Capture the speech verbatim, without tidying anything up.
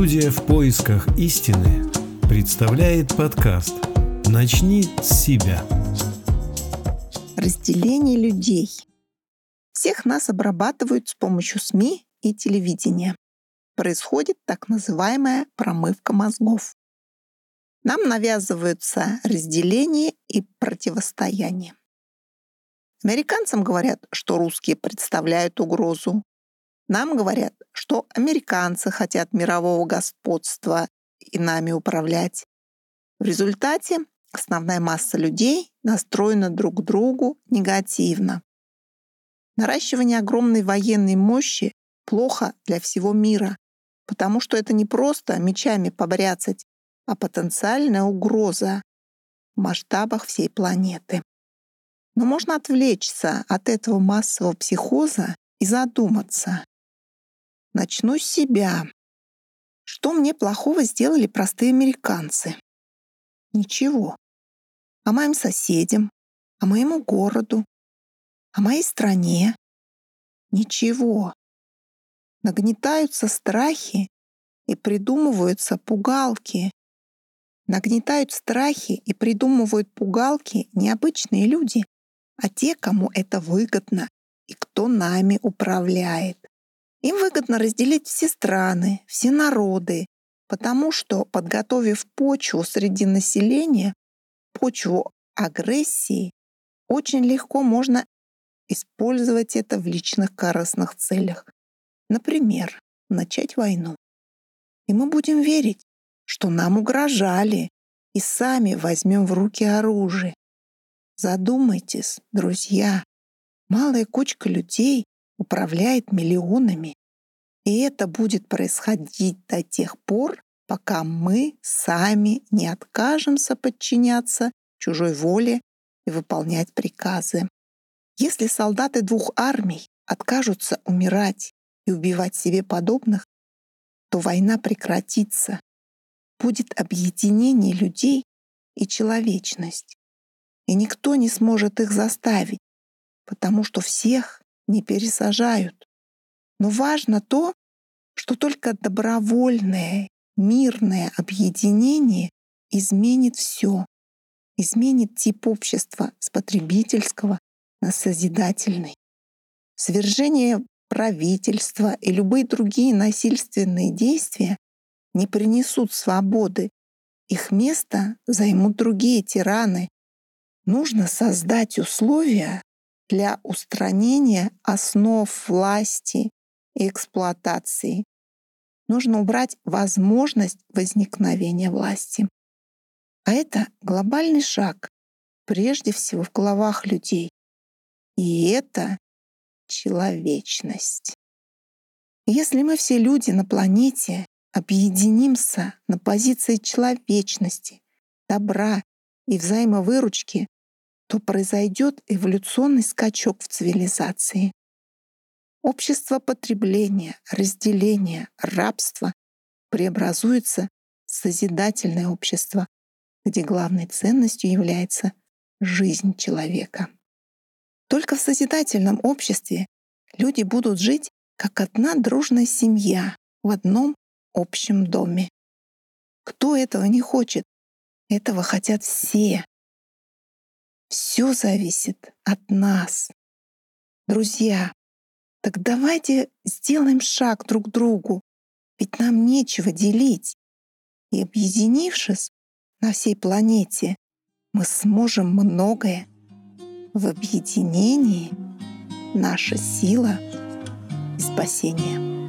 Студия «В поисках истины» представляет подкаст «Начни с себя». Разделение людей. Всех нас обрабатывают с помощью СМИ и телевидения. Происходит так называемая промывка мозгов. Нам навязываются разделение и противостояние. Американцам говорят, что русские представляют угрозу. Нам говорят, что американцы хотят мирового господства и нами управлять. В результате основная масса людей настроена друг к другу негативно. Наращивание огромной военной мощи плохо для всего мира, потому что это не просто мечами побряцать, а потенциальная угроза в масштабах всей планеты. Но можно отвлечься от этого массового психоза и задуматься. Начну с себя. Что мне плохого сделали простые американцы? Ничего. А моим соседям? А моему городу? А моей стране? Ничего. Нагнетаются страхи и придумываются пугалки. Нагнетают страхи и придумывают пугалки необычные люди, а те, кому это выгодно и кто нами управляет. Им выгодно разделить все страны, все народы, потому что, подготовив почву среди населения, почву агрессии, очень легко можно использовать это в личных корыстных целях. Например, начать войну. И мы будем верить, что нам угрожали, и сами возьмем в руки оружие. Задумайтесь, друзья, малая кучка людей управляет миллионами. И это будет происходить до тех пор, пока мы сами не откажемся подчиняться чужой воле и выполнять приказы. Если солдаты двух армий откажутся умирать и убивать себе подобных, то война прекратится. Будет объединение людей и человечность. И никто не сможет их заставить, потому что всех не пересажают. Но важно то, что только добровольное, мирное объединение изменит все, изменит тип общества с потребительского на созидательный. Свержение правительства и любые другие насильственные действия не принесут свободы. Их место займут другие тираны. Нужно создать условия для устранения основ власти и эксплуатации. Нужно убрать возможность возникновения власти. А это глобальный шаг, прежде всего в головах людей. И это человечность. Если мы все люди на планете объединимся на позиции человечности, добра и взаимовыручки, то произойдет эволюционный скачок в цивилизации. Общество потребления, разделения, рабства преобразуется в созидательное общество, где главной ценностью является жизнь человека. Только в созидательном обществе люди будут жить как одна дружная семья в одном общем доме. Кто этого не хочет? Этого хотят все. Все зависит от нас. Друзья, так давайте сделаем шаг друг к другу, ведь нам нечего делить. И объединившись на всей планете, мы сможем многое. В объединении наша сила и спасение.